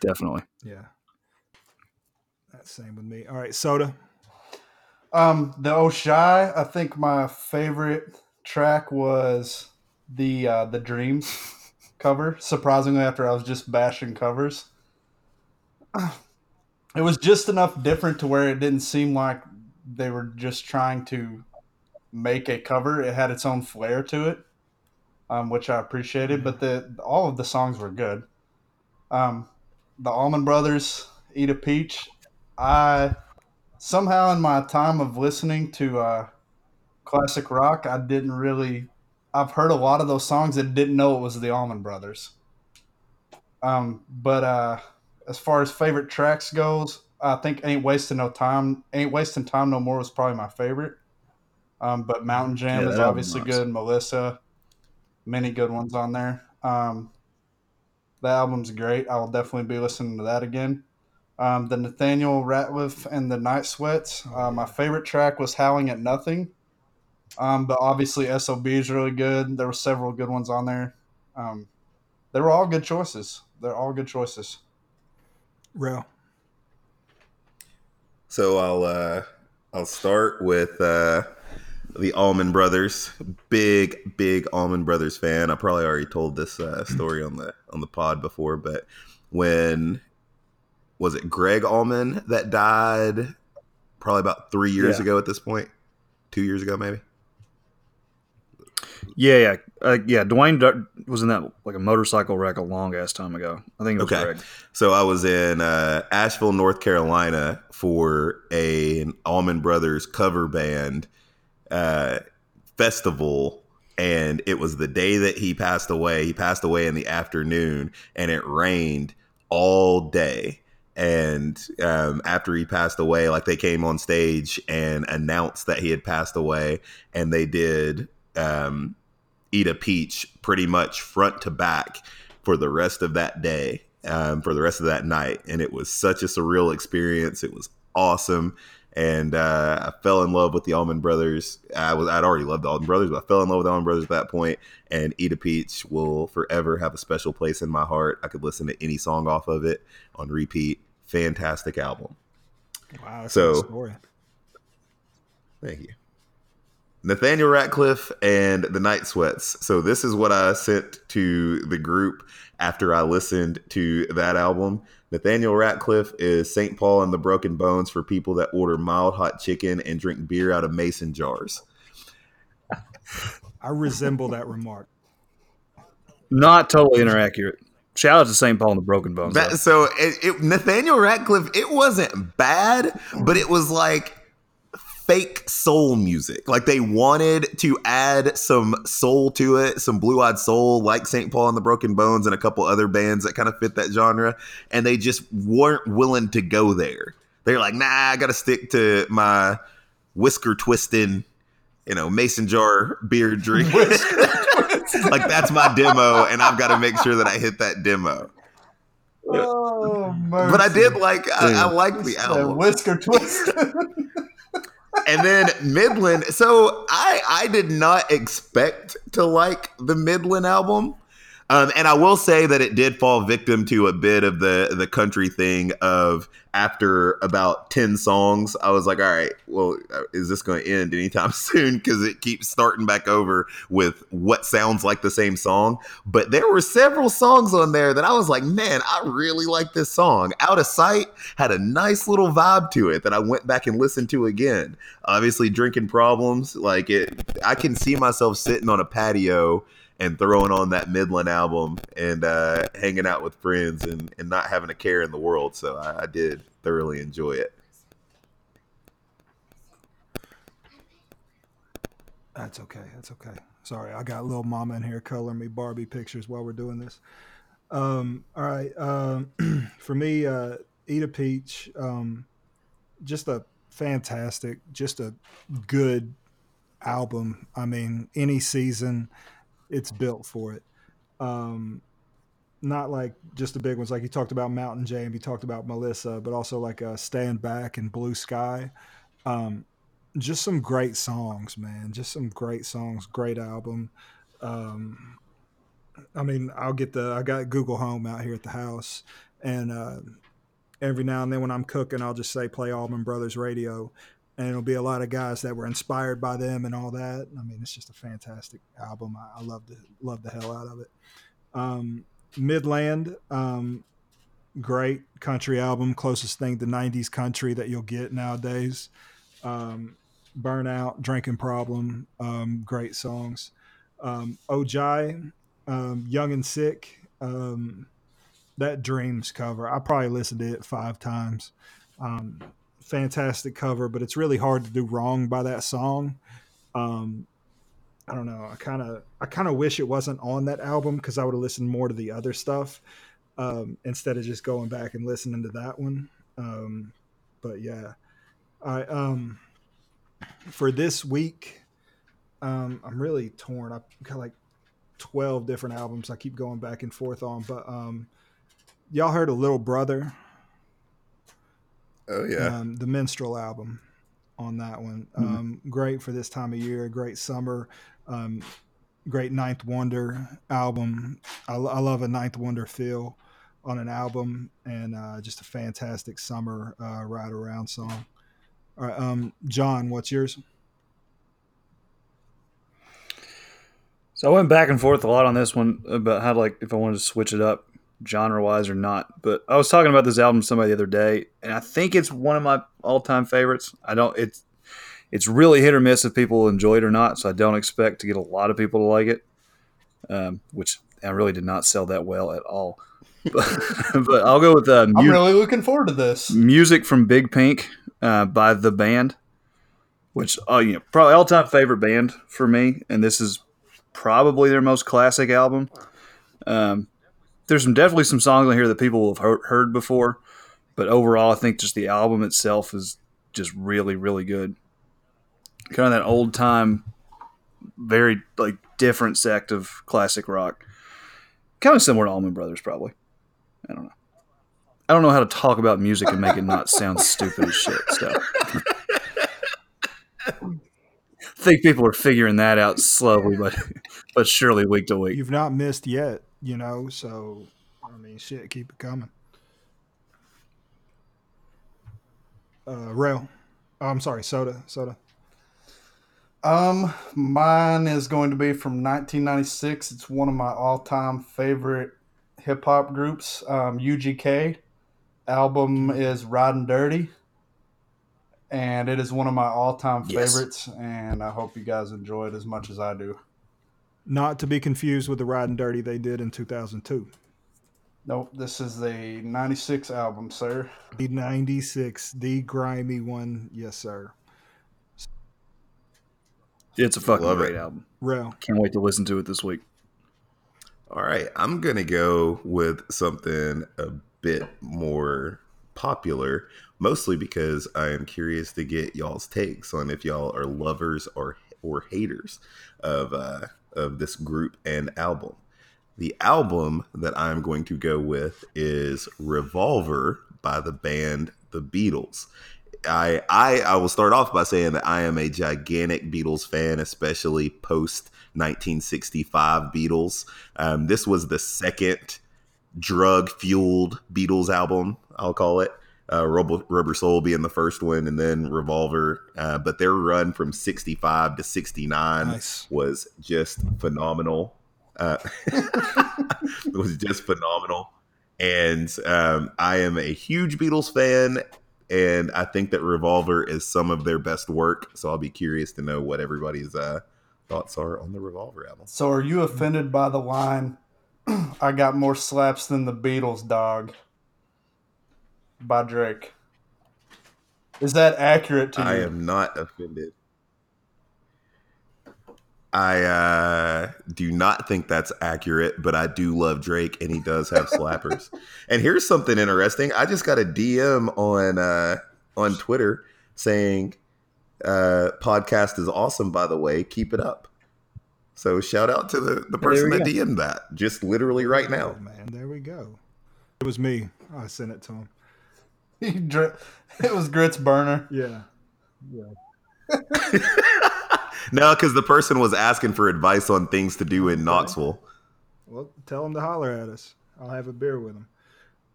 definitely. Yeah, that's same with me. All right, Soda. Um, the Ojai. I think my favorite track was the uh, the Dreams cover. Surprisingly, after I was just bashing covers, it was just enough different to where it didn't seem like they were just trying to make a cover. It had its own flair to it, um, which I appreciated, but the all of the songs were good. Um, the Allman Brothers, Eat a Peach. I somehow in my time of listening to uh, classic rock, I didn't really – I've heard a lot of those songs and didn't know it was the Allman Brothers. Um, but uh, as far as favorite tracks goes, I think Ain't Wasting No Time, Ain't Wasting Time No More was probably my favorite. Um, but Mountain Jam yeah, is obviously nice. Good. Melissa, many good ones on there. Um, the album's great. I will definitely be listening to that again. Um, the Nathaniel Rateliff and the Night Sweats. Uh, oh, yeah. My favorite track was Howling at Nothing. Um, but obviously S O B is really good. There were several good ones on there. Um, they were all good choices. They're all good choices. Real. So I'll uh, I'll start with uh, the Allman Brothers. Big big Allman Brothers fan. I probably already told this uh, story on the on the pod before, but when was it Greg Allman that died? Probably about three years yeah. ago at this point, two years ago maybe. Yeah, yeah, uh, yeah. Dwayne D- was in that like a motorcycle wreck a long ass time ago. I think it was okay. Greg. So I was in uh, Asheville, North Carolina, for a, an Allman Brothers cover band uh, festival, and it was the day that he passed away. He passed away in the afternoon, and it rained all day. And um, after he passed away, like they came on stage and announced that he had passed away, and they did. Um, Eat a Peach pretty much front to back for the rest of that day, um, for the rest of that night. And it was such a surreal experience. It was awesome. And uh, I fell in love with the Allman Brothers. I was, I'd already loved the Allman Brothers, but I fell in love with the Allman Brothers at that point. And Eat a Peach will forever have a special place in my heart. I could listen to any song off of it on repeat. Fantastic album. Wow. That's so, a good story. Thank you. Nathaniel Rateliff and the Night Sweats. So this is what I sent to the group after I listened to that album. Nathaniel Rateliff is Saint Paul and the Broken Bones for people that order mild hot chicken and drink beer out of mason jars. I resemble that remark. Not totally inaccurate. Shout out to Saint Paul and the Broken Bones. That, so it, it, Nathaniel Rateliff, it wasn't bad, but it was like fake soul music. Like they wanted to add some soul to it, some blue-eyed soul like Saint Paul and the Broken Bones and a couple other bands that kind of fit that genre, and they just weren't willing to go there. They're like, nah, I gotta stick to my whisker twisting, you know, mason jar beer drink. Like that's my demo, and I've got to make sure that I hit that demo. Oh, mercy. But I did like I, I liked the album. The whisker twist. And then Midland. So I, I did not expect to like the Midland album. Um, and I will say that it did fall victim to a bit of the, the country thing of after about ten songs, I was like, all right, well, is this going to end anytime soon? Because it keeps starting back over with what sounds like the same song. But there were several songs on there that I was like, man, I really like this song. Out of Sight had a nice little vibe to it that I went back and listened to again. Obviously, Drinking Problems, like it, I can see myself sitting on a patio and throwing on that Midland album and uh, hanging out with friends and, and not having a care in the world. So I, I did thoroughly enjoy it. That's okay. That's okay. Sorry, I got little mama in here coloring me Barbie pictures while we're doing this. Um, all right. Um, for me, uh, Eat a Peach. Um, just a fantastic, just a good album. I mean, any season, it's built for it. Um, not like just the big ones. Like you talked about Mountain Jam, you talked about Melissa, but also like uh, Stand Back and Blue Sky. Um, just some great songs, man. Just some great songs. Great album. Um, I mean, I'll get the, I got Google Home out here at the house, and uh, every now and then when I'm cooking, I'll just say, play Allman Brothers radio, and it'll be a lot of guys that were inspired by them and all that. I mean, it's just a fantastic album. I, I love the, love the hell out of it. Um, Midland, um, great country album, closest thing to nineties country that you'll get nowadays. Um, Burnout, Drinking Problem, um, great songs. Um, Ojai, um, Young and Sick, um, that Dreams cover. I probably listened to it five times. Um, fantastic cover, but it's really hard to do wrong by that song. Um, I don't know. I kind of, I kind of wish it wasn't on that album, because I would have listened more to the other stuff, um, instead of just going back and listening to that one. Um, but yeah, I, um, for this week, Um, I'm really torn. I've got like twelve different albums I keep going back and forth on, but um, y'all heard of Little Brother? Oh, yeah. Um, the Minstrel album on that one. Mm-hmm. Um, great for this time of year. Great summer. Um, great Ninth Wonder album. I, I love a Ninth Wonder feel on an album, and uh, just a fantastic summer uh, ride around song. All right, um, John, what's yours? So I went back and forth a lot on this one about how, like, if I wanted to switch it up genre-wise or not. But I was talking about this album to somebody the other day, and I think it's one of my all-time favorites. I don't. It's it's really hit or miss if people enjoy it or not. So I don't expect to get a lot of people to like it, um, which I really did not sell that well at all. But, but I'll go with. Uh, mu- I'm really looking forward to this. Music from Big Pink uh, by The Band, which uh, you know, probably all-time favorite band for me, and this is probably their most classic album. Um, there's some, definitely some songs on here that people have heard, heard before, but overall I think just the album itself is just really, really good. Kind of that old time, very like different sect of classic rock. Kind of similar to Allman Brothers, probably. I don't know. I don't know how to talk about music and make it not sound stupid as shit. So. I think people are figuring that out slowly, but but surely week to week. You've not missed yet, you know, so, I mean, shit, keep it coming. Uh, Rail. Oh, I'm sorry, Soda. Soda. Um, mine is going to be from nineteen ninety-six. It's one of my all-time favorite hip-hop groups, um, U G K. Album is Riding Dirty. And it is one of my all-time yes. favorites, and I hope you guys enjoy it as much as I do. Not to be confused with the Riding Dirty they did in two thousand two. Nope, this is the ninety-six album, sir. The ninety-six, the grimy one, yes, sir. It's a fucking Love great it. album. Real. Can't wait to listen to it this week. All right, I'm going to go with something a bit more popular, mostly because I am curious to get y'all's takes on if y'all are lovers or or haters of uh, of this group and album. The album that I'm going to go with is Revolver by the band The Beatles. I I, I will start off by saying that I am a gigantic Beatles fan, especially post nineteen sixty-five Beatles. Um, this was the second drug-fueled Beatles album, I'll call it. Uh, Rubber, Rubber Soul being the first one, and then Revolver. Uh, but their run from sixty-five to sixty-nine nice. was just phenomenal. Uh, it was just phenomenal. And um, I am a huge Beatles fan, and I think that Revolver is some of their best work. So I'll be curious to know what everybody's uh, thoughts are on the Revolver album. So are you offended by the line, I got more slaps than the Beatles, dog, by Drake? Is that accurate to you? I am not offended. I uh, do not think that's accurate, but I do love Drake, and he does have slappers. And here's something interesting. I just got a D M on uh, on Twitter saying, uh, podcast is awesome, by the way. Keep it up. So shout out to the, the person that go. D M'd that, just literally right now. Oh, man, there we go. It was me. I sent it to him. It was Grit's burner. Yeah. Yeah. No, because the person was asking for advice on things to do in Knoxville. Well, tell them to holler at us. I'll have a beer with them.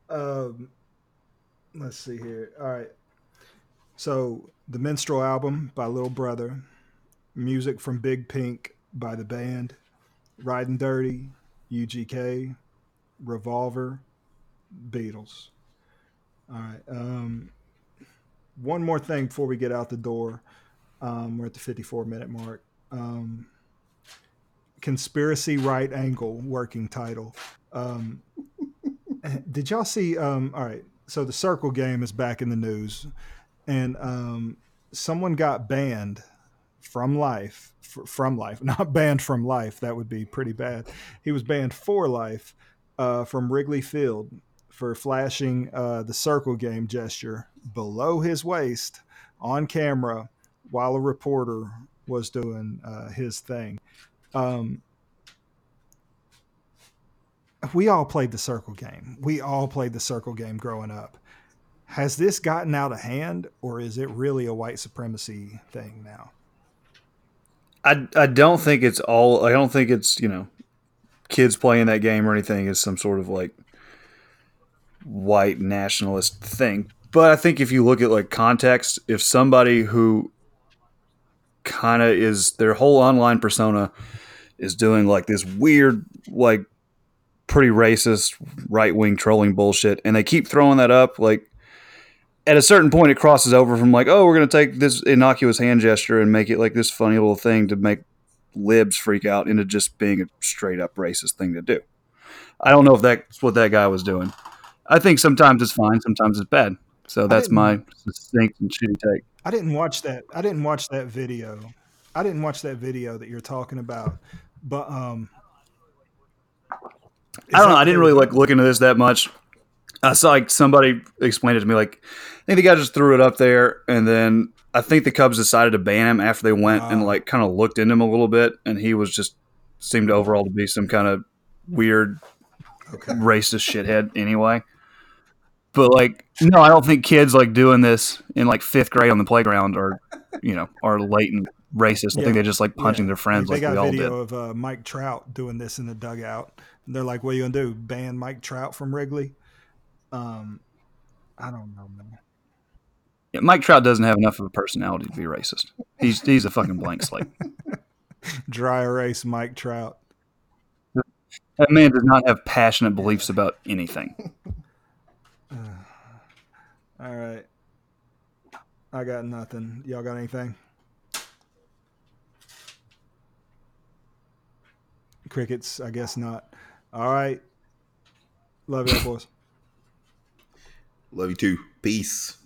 Um, let's see here. All right. So, the Minstrel album by Little Brother, Music from Big Pink by The Band, Riding Dirty, U G K, Revolver, Beatles. All right. Um, one more thing before we get out the door. Um, we're at the fifty-four minute mark. Um, conspiracy right angle working title. Um, did y'all see? Um, all right. So the circle game is back in the news, and um, someone got banned from life, f- from life, not banned from life. That would be pretty bad. He was banned for life uh, from Wrigley Field for flashing uh, the circle game gesture below his waist on camera while a reporter was doing uh, his thing. Um, we all played the circle game. We all played the circle game growing up. Has this gotten out of hand, or is it really a white supremacy thing now? I, I don't think it's all, I don't think it's, you know, kids playing that game or anything is some sort of like white nationalist thing. But I think if you look at like context, if somebody who kind of is their whole online persona is doing like this weird, like pretty racist right wing trolling bullshit, and they keep throwing that up, like at a certain point it crosses over from like, oh, we're going to take this innocuous hand gesture and make it like this funny little thing to make libs freak out into just being a straight up racist thing to do. I don't know if that's what that guy was doing. I think sometimes it's fine, sometimes it's bad. So that's my succinct and shitty take. I didn't watch that. I didn't watch that video. I didn't watch that video that you're talking about. But um, I don't know. I didn't really like look into this that much. I saw like somebody explained it to me. Like I think the guy just threw it up there, and then I think the Cubs decided to ban him after they went uh, and like kind of looked into him a little bit, and he was just seemed overall to be some kind of weird okay. racist shithead anyway. But like, no, I don't think kids like doing this in like fifth grade on the playground are, you know, are latent racist. Yeah. I think they're just like punching yeah. their friends. They like got we all did. Video of uh, Mike Trout doing this in the dugout. And they're like, "What are you gonna do? Ban Mike Trout from Wrigley?" Um, I don't know, man. Yeah, Mike Trout doesn't have enough of a personality to be racist. He's he's a fucking blank slate. Dry erase, Mike Trout. That man does not have passionate beliefs about anything. Uh, all right. I got nothing. Y'all got anything? Crickets, I guess not. All right. Love you, boys. Love you too. Peace.